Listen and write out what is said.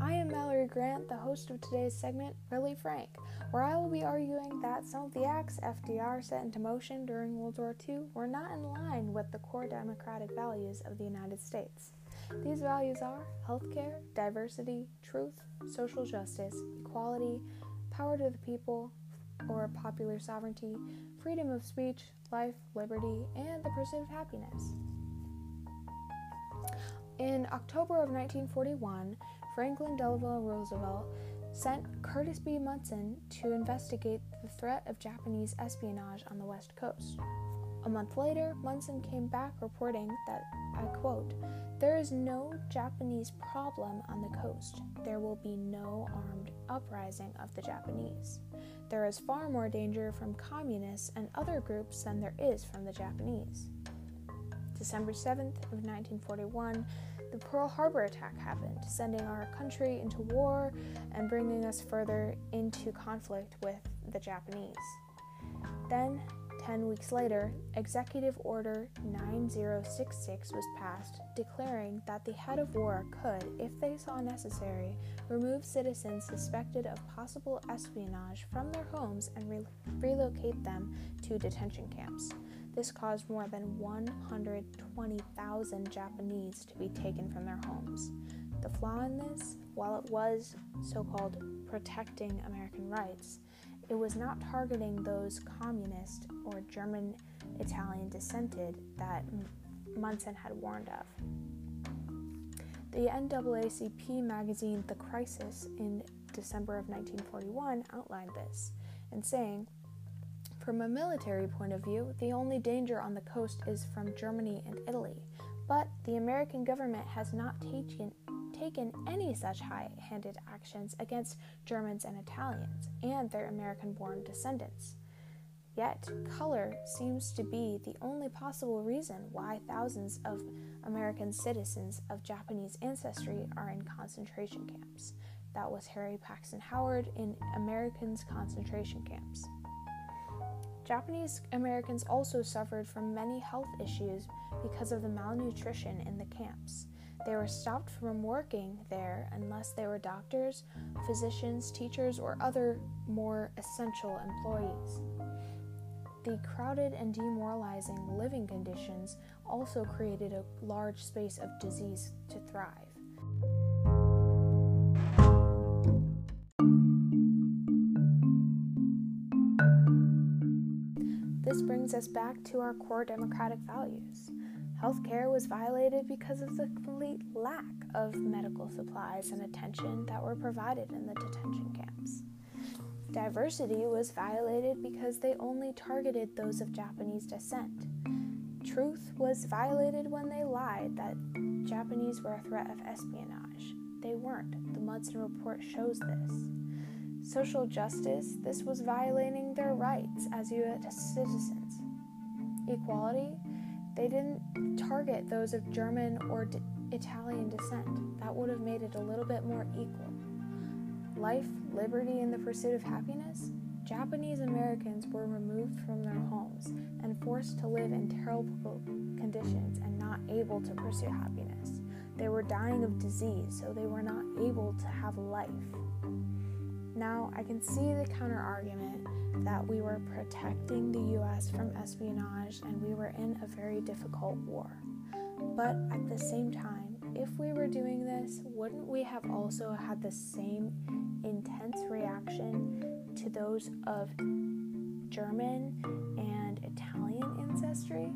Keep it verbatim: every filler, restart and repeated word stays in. I am Mallory Grant, the host of today's segment, Really Frank, where I will be arguing that some of the acts F D R set into motion during World War Two were not in line with the core democratic values of the United States. These values are healthcare, diversity, truth, social justice, equality, power to the people, or popular sovereignty, freedom of speech, life, liberty, and the pursuit of happiness. In October of nineteen forty-one, Franklin Delano Roosevelt sent Curtis B. Munson to investigate the threat of Japanese espionage on the West Coast. A month later, Munson came back reporting that, I quote, "There is no Japanese problem on the coast. There will be no armed uprising of the Japanese. There is far more danger from communists and other groups than there is from the Japanese." December seventh of nineteen forty-one, the Pearl Harbor attack happened, sending our country into war and bringing us further into conflict with the Japanese. Then, ten weeks later, Executive Order nine zero six six was passed, declaring that the head of war could, if they saw necessary, remove citizens suspected of possible espionage from their homes and re- relocate them to detention camps. This caused more than one hundred twenty thousand Japanese to be taken from their homes. The flaw in this, while it was so-called protecting American rights, it was not targeting those communist or German-Italian descended that Munson had warned of. The N double A C P magazine The Crisis in December of nineteen forty-one outlined this, in saying, "From a military point of view, the only danger on the coast is from Germany and Italy, but the American government has not taken taken any such high-handed actions against Germans and Italians and their American-born descendants. Yet, color seems to be the only possible reason why thousands of American citizens of Japanese ancestry are in concentration camps." That was Harry Paxson Howard in Americans' Concentration Camps. Japanese Americans also suffered from many health issues because of the malnutrition in the camps. They were stopped from working there unless they were doctors, physicians, teachers, or other more essential employees. The crowded and demoralizing living conditions also created a large space of disease to thrive. This brings us back to our core democratic values. Healthcare was violated because of the complete lack of medical supplies and attention that were provided in the detention camps. Diversity was violated because they only targeted those of Japanese descent. Truth was violated when they lied that Japanese were a threat of espionage. They weren't. The Munson Report shows this. Social justice, this was violating their rights as U S citizens. Equality, they didn't target those of German or d- Italian descent. That would have made it a little bit more equal. Life, liberty, and the pursuit of happiness? Japanese Americans were removed from their homes and forced to live in terrible conditions and not able to pursue happiness. They were dying of disease, so they were not able to have life. Now, I can see the counter-argument that we were protecting the U S from espionage and we were in a very difficult war. But at the same time, if we were doing this, wouldn't we have also had the same intense reaction to those of German and Italian ancestry?